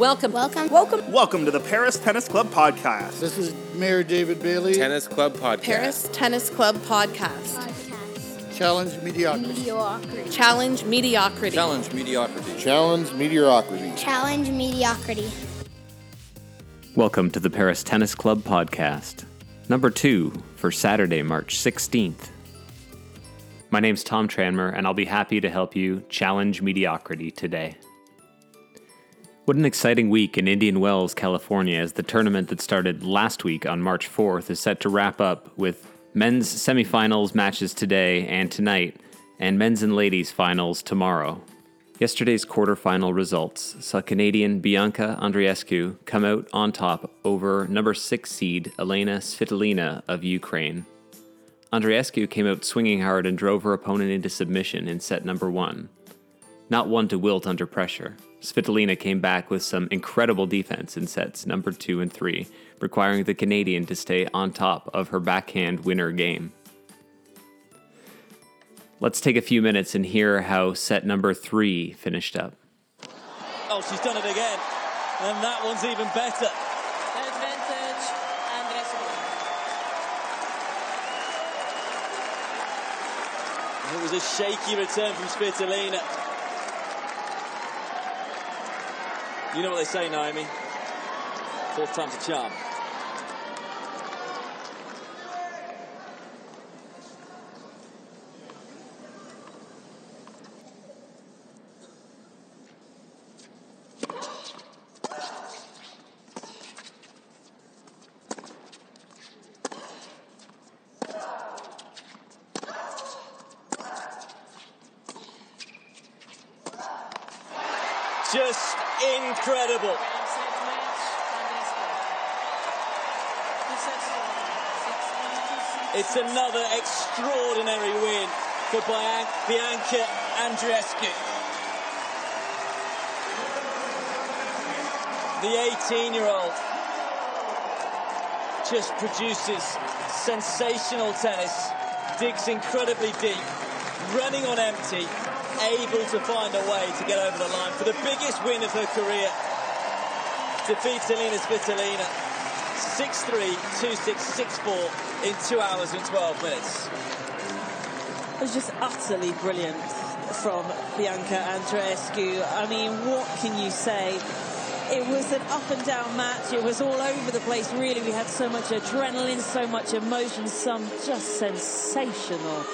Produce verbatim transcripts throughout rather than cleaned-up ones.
Welcome. Welcome. Welcome. Welcome to the Paris Tennis Club podcast. This is Mayor David Bailey. Tennis Club podcast. Paris Tennis Club podcast. Podcast. Challenge mediocrity. Mediocrity. Challenge mediocrity. Challenge mediocrity. Challenge mediocrity. Challenge mediocrity. Welcome to the Paris Tennis Club podcast, number two for Saturday, March sixteenth. My name's Tom Tranmer, and I'll be happy to help you challenge mediocrity today. What an exciting week in Indian Wells, California, as the tournament that started last week on March fourth is set to wrap up with men's semifinals matches today and tonight, and men's and ladies finals tomorrow. Yesterday's quarterfinal results saw Canadian Bianca Andreescu come out on top over number six seed Elena Svitolina of Ukraine. Andreescu came out swinging hard and drove her opponent into submission in set number one. Not one to wilt under pressure, Svitolina came back with some incredible defense in sets number two and three, requiring the Canadian to stay on top of her backhand winner game. Let's take a few minutes and hear how set number three finished up. Oh, she's done it again, and that one's even better. It was a shaky return from Svitolina. You know what they say, Naomi. Fourth time's a charm. Just incredible. It's another extraordinary win for Bianca Andreescu. The eighteen-year-old just produces sensational tennis, digs incredibly deep, running on empty, able to find a way to get over the line for the biggest win of her career. Defeats Elena Svitolina six three, two six, six four in two hours and twelve minutes. It was just utterly brilliant from Bianca Andreescu. I mean, what can you say? It was an up and down match. It was all over the place, really. We had so much adrenaline, so much emotion, some just sensational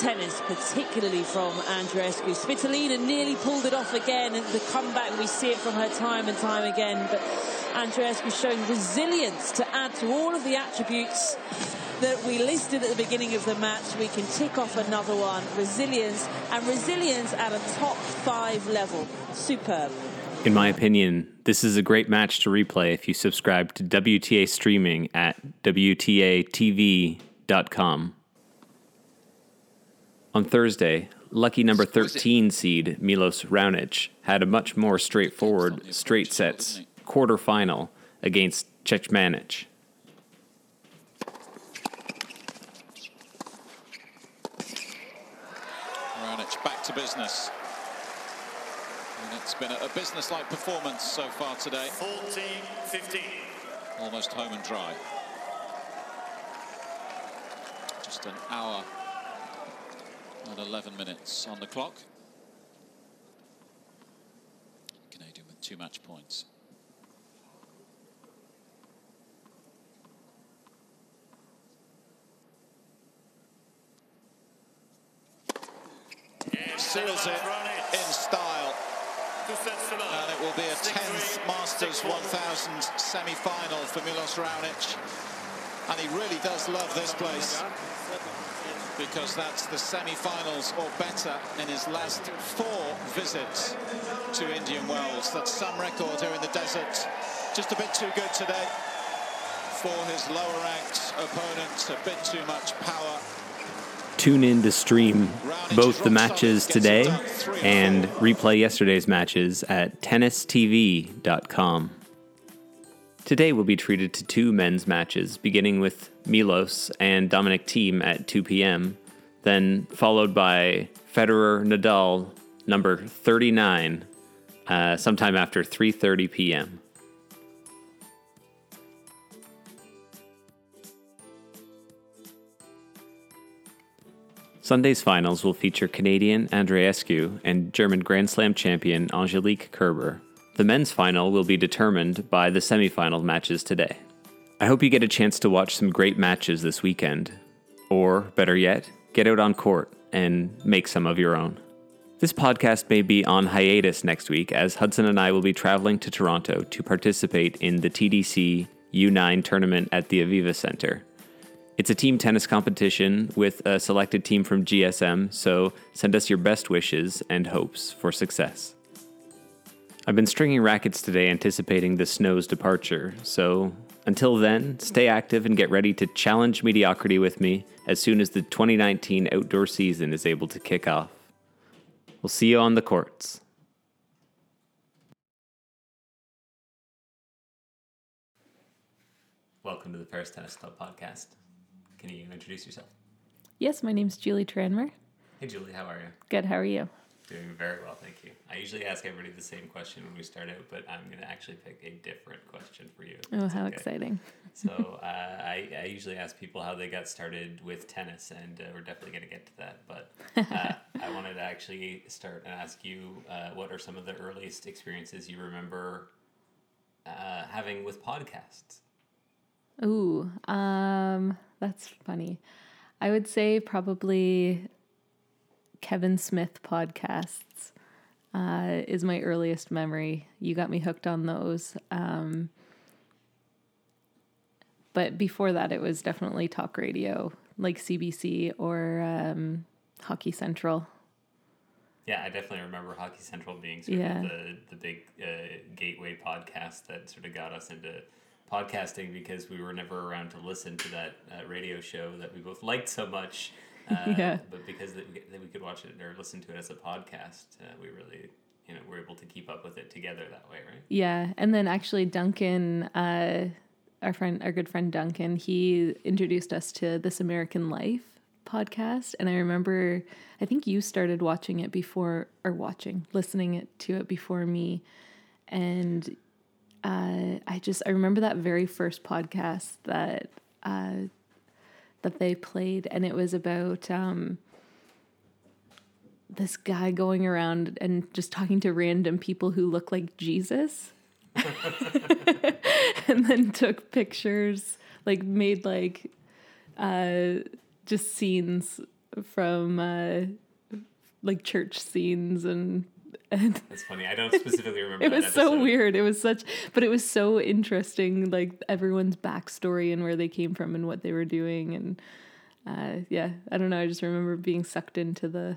tennis, particularly from Andreescu. Svitolina nearly pulled it off again, and the comeback, we see it from her time and time again, but Andreescu showing resilience to add to all of the attributes that we listed at the beginning of the match. We can tick off another one, resilience, and resilience at a top five level. Superb. In my opinion, this is a great match to replay if you subscribe to W T A streaming at W T A T V dot com. On Thursday, lucky number thirteen seed Milos Raonic had a much more straightforward straight sets quarterfinal against Cecmanic. Raonic back to business. And it's been a business-like performance so far today. fourteen fifteen. Almost home and dry. Just an hour and eleven minutes on the clock. Canadian with two match points. Yeah, seals it in style. And it will be a tenth Masters one thousand semi-final for Milos Raonic. And he really does love this place, because that's the semi-finals or better in his last four visits to Indian Wells. That's some record here in the desert. Just a bit too good today for his lower-ranked opponents, a bit too much power. Tune in to stream both the matches today and replay yesterday's matches at tennis T V dot com. Today we'll be treated to two men's matches, beginning with Milos and Dominic Thiem at two p.m., then followed by Federer Nadal, number thirty-nine, uh, sometime after three thirty p.m. Sunday's finals will feature Canadian Andreescu and German Grand Slam champion Angelique Kerber. The men's final will be determined by the semifinal matches today. I hope you get a chance to watch some great matches this weekend, or better yet, get out on court and make some of your own. This podcast may be on hiatus next week as Hudson and I will be traveling to Toronto to participate in the T D C U nine tournament at the Aviva Centre. It's a team tennis competition with a selected team from G S M, so send us your best wishes and hopes for success. I've been stringing rackets today anticipating the snow's departure, so until then, stay active and get ready to challenge mediocrity with me as soon as the twenty nineteen outdoor season is able to kick off. We'll see you on the courts. Welcome to the Paris Tennis Club podcast. Can you introduce yourself? Yes, my name's Julie Tranmer. Hey Julie, how are you? Good, how are you? Doing very well, thank you. I usually ask everybody the same question when we start out, but I'm going to actually pick a different question for you. Oh, how okay. exciting. So uh, I, I usually ask people how they got started with tennis, and uh, we're definitely going to get to that. But uh, I wanted to actually start and ask you uh, what are some of the earliest experiences you remember uh, having with podcasts? Ooh, um, that's funny. I would say probably Kevin Smith podcasts uh, is my earliest memory. You got me hooked on those. Um, but before that, it was definitely talk radio, like C B C or um, Hockey Central. Yeah, I definitely remember Hockey Central being sort yeah. of the, the big uh, gateway podcast that sort of got us into podcasting, because we were never around to listen to that uh, radio show that we both liked so much, uh, yeah. but because that we, that we could watch it or listen to it as a podcast, uh, we really, you know, were able to keep up with it together that way, right? Yeah, and then actually Duncan, uh, our friend, our good friend Duncan, he introduced us to This American Life podcast, and I remember, I think you started watching it before, or watching, listening it to it before me, and Uh, I just, I remember that very first podcast that, uh, that they played, and it was about, um, this guy going around and just talking to random people who look like Jesus and then took pictures, like made like, uh, just scenes from, uh, like church scenes and And That's funny. I don't specifically remember. It was that so weird. It was such, but it was so interesting, like everyone's backstory and where they came from and what they were doing. And uh, yeah, I don't know. I just remember being sucked into the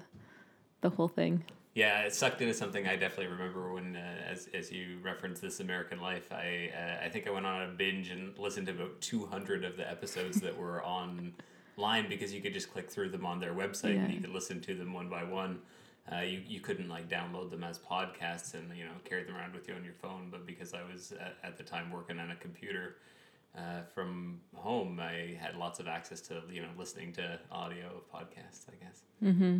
the whole thing. Yeah, it sucked into something. I definitely remember when, uh, as as you referenced This American Life, I uh, I think I went on a binge and listened to about two hundred of the episodes that were online, because you could just click through them on their website yeah. and you could listen to them one by one. Uh, you, you couldn't like download them as podcasts and, you know, carry them around with you on your phone. But because I was at, at the time working on a computer uh, from home, I had lots of access to, you know, listening to audio podcasts, I guess. Mm-hmm.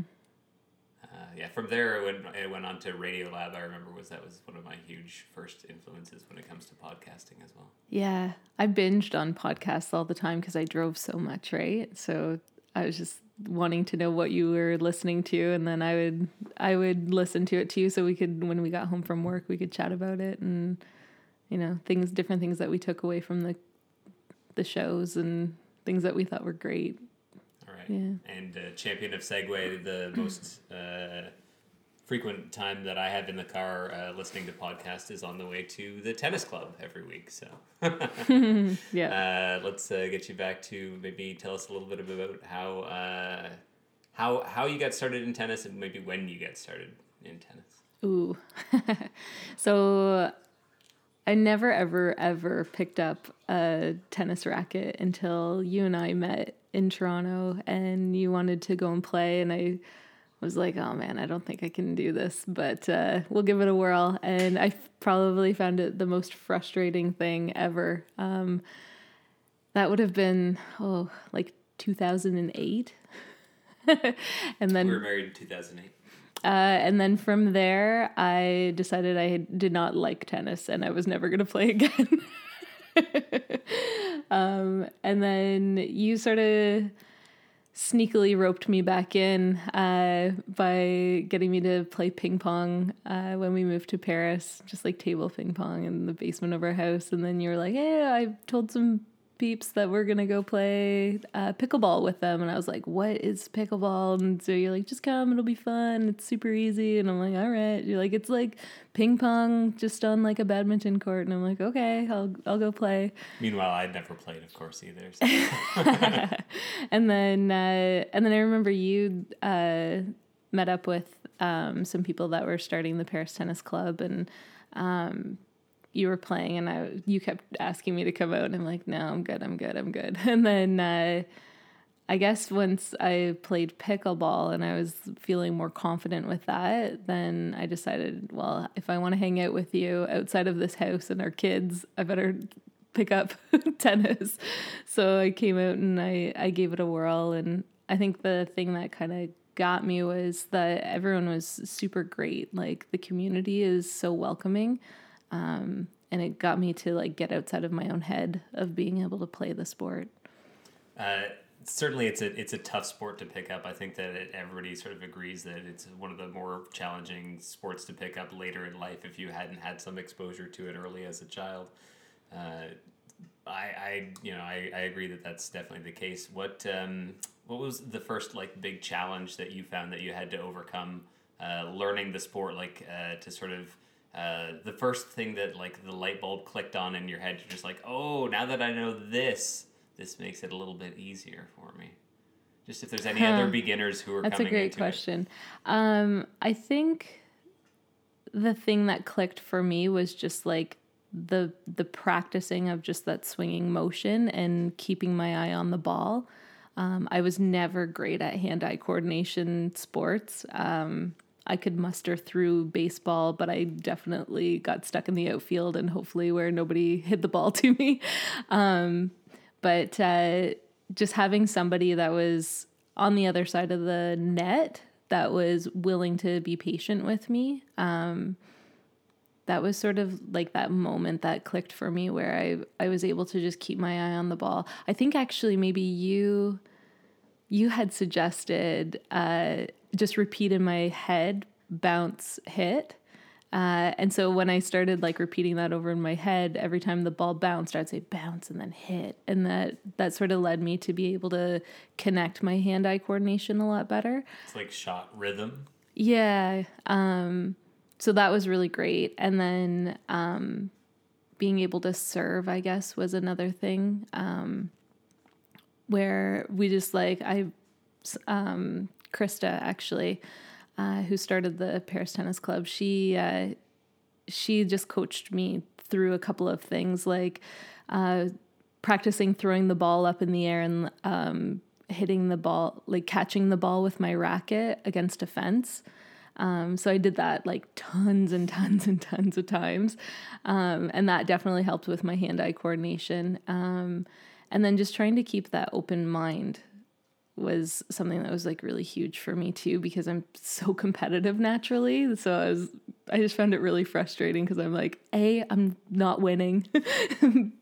Uh, yeah, from there I went, I went on to Radiolab, I remember, was that was one of my huge first influences when it comes to podcasting as well. Yeah, I binged on podcasts all the time because I drove so much, right? So I was just wanting to know what you were listening to, and then I would I would listen to it too, so we could, when we got home from work, we could chat about it, and you know, things, different things that we took away from the the shows and things that we thought were great. All right. Yeah. And uh, champion of Segway, the most uh, frequent time that I have in the car uh, listening to podcasts is on the way to the tennis club every week. So yeah, uh, let's uh, get you back to maybe tell us a little bit about how uh, how how you got started in tennis and maybe when you got started in tennis. Ooh, so I never ever ever picked up a tennis racket until you and I met in Toronto, and you wanted to go and play, and I was like, oh man, I don't think I can do this, but uh, we'll give it a whirl. And I f- probably found it the most frustrating thing ever. Um, that would have been, oh, like two thousand eight. And then we were married in two thousand eight. Uh, and then from there, I decided I did not like tennis and I was never going to play again. um, and then you sort of sneakily roped me back in uh, by getting me to play ping pong uh, when we moved to Paris, just like table ping pong in the basement of our house. And then you were like, hey, I told some peeps that we're gonna go play uh, pickleball with them, and I was like, what is pickleball? And so you're like, just come, it'll be fun, it's super easy. And I'm like, all right. You're like, it's like ping pong just on like a badminton court. And I'm like, okay, I'll I'll go play. Meanwhile, I'd never played, of course, either. So. and then uh, and then I remember you uh, met up with um, some people that were starting the Paris Tennis Club, and um, you were playing, and I, you kept asking me to come out, and I'm like, no, I'm good, I'm good, I'm good. And then uh, I guess once I played pickleball and I was feeling more confident with that, then I decided, well, if I want to hang out with you outside of this house and our kids, I better pick up tennis. So I came out and I, I gave it a whirl. And I think the thing that kind of got me was that everyone was super great. Like, the community is so welcoming. Um, and it got me to like get outside of my own head of being able to play the sport. Uh, certainly it's a, it's a tough sport to pick up. I think that it, everybody sort of agrees that it's one of the more challenging sports to pick up later in life if you hadn't had some exposure to it early as a child. Uh, I, I, you know, I, I agree that that's definitely the case. What, um, what was the first like big challenge that you found that you had to overcome, uh, learning the sport, like, uh, to sort of, Uh, the first thing that like the light bulb clicked on in your head, you're just like, oh, now that I know this, this makes it a little bit easier for me. Just if there's any huh. other beginners who are That's coming into it. That's a great question. Um, I think the thing that clicked for me was just like the the practicing of just that swinging motion and keeping my eye on the ball. Um, I was never great at hand-eye coordination sports. Um I could muster through baseball, but I definitely got stuck in the outfield and hopefully where nobody hit the ball to me. Um, but uh, just having somebody that was on the other side of the net that was willing to be patient with me, um, that was sort of like that moment that clicked for me where I, I was able to just keep my eye on the ball. I think actually maybe you you had suggested... Uh, just repeat in my head, bounce, hit. Uh, and so when I started like repeating that over in my head, every time the ball bounced, I'd say bounce and then hit. And that, that sort of led me to be able to connect my hand-eye coordination a lot better. It's like shot rhythm. Yeah. Um, so that was really great. And then um, being able to serve, I guess, was another thing um, where we just like, I, um, Krista, actually, uh, who started the Paris Tennis Club, she uh, she just coached me through a couple of things, like uh, practicing throwing the ball up in the air and um, hitting the ball, like catching the ball with my racket against a fence. Um, so I did that like tons and tons and tons of times, um, and that definitely helped with my hand-eye coordination. Um, and then just trying to keep that open mind was something that was like really huge for me too, because I'm so competitive naturally. So I was, I just found it really frustrating because I'm like, A, I'm not winning.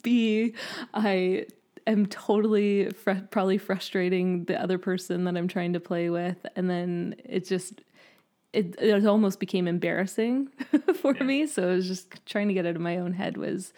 B, I am totally fr- probably frustrating the other person that I'm trying to play with. And then it just, it, it almost became embarrassing for yeah. me. So I was just trying to get out of my own head was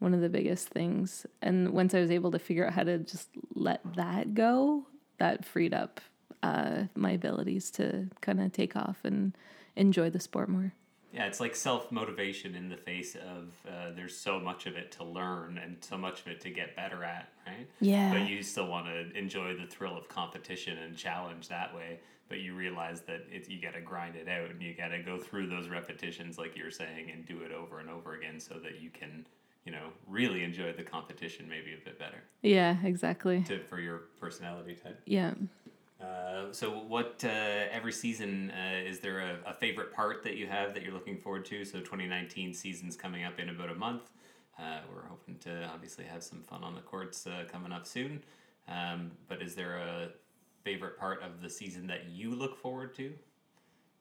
one of the biggest things. And once I was able to figure out how to just let that go, that freed up uh, my abilities to kind of take off and enjoy the sport more. Yeah, it's like self-motivation in the face of uh, there's so much of it to learn and so much of it to get better at, right? Yeah. But you still want to enjoy the thrill of competition and challenge that way, but you realize that it, you got to grind it out and you got to go through those repetitions like you're saying and do it over and over again so that you can, you know, really enjoy the competition maybe a bit better. Yeah, exactly. To, for your personality type. Yeah. Uh, so what, uh, every season, uh, is there a, a favorite part that you have that you're looking forward to? So twenty nineteen season's coming up in about a month. Uh, we're hoping to obviously have some fun on the courts uh, coming up soon. Um, but is there a favorite part of the season that you look forward to?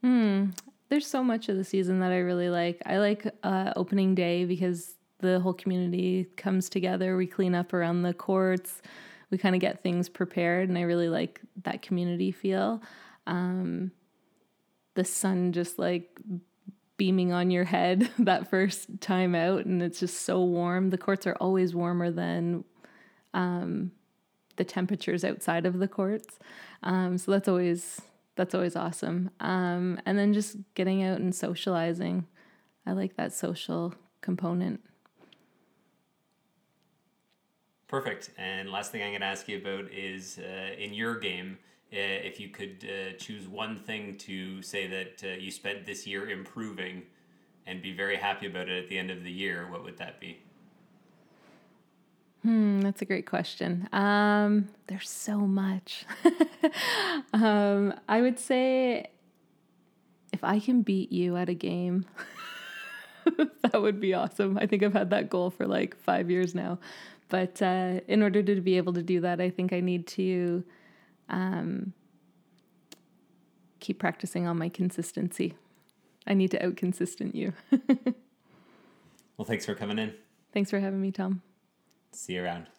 Hmm. There's so much of the season that I really like. I like uh, opening day because the whole community comes together. We clean up around the courts. We kind of get things prepared, and I really like that community feel. Um, the sun just like beaming on your head that first time out, and it's just so warm. The courts are always warmer than um, the temperatures outside of the courts. Um, so that's always... That's always awesome. Um, and then just getting out and socializing. I like that social component. Perfect. And last thing I'm going to ask you about is uh, in your game, uh, if you could uh, choose one thing to say that uh, you spent this year improving and be very happy about it at the end of the year, what would that be? Hmm, that's a great question. Um, there's so much. um, I would say if I can beat you at a game, that would be awesome. I think I've had that goal for like five years now. But uh, in order to be able to do that, I think I need to um, keep practicing on my consistency. I need to out-consistent you. Well, thanks for coming in. Thanks for having me, Tom. See you around.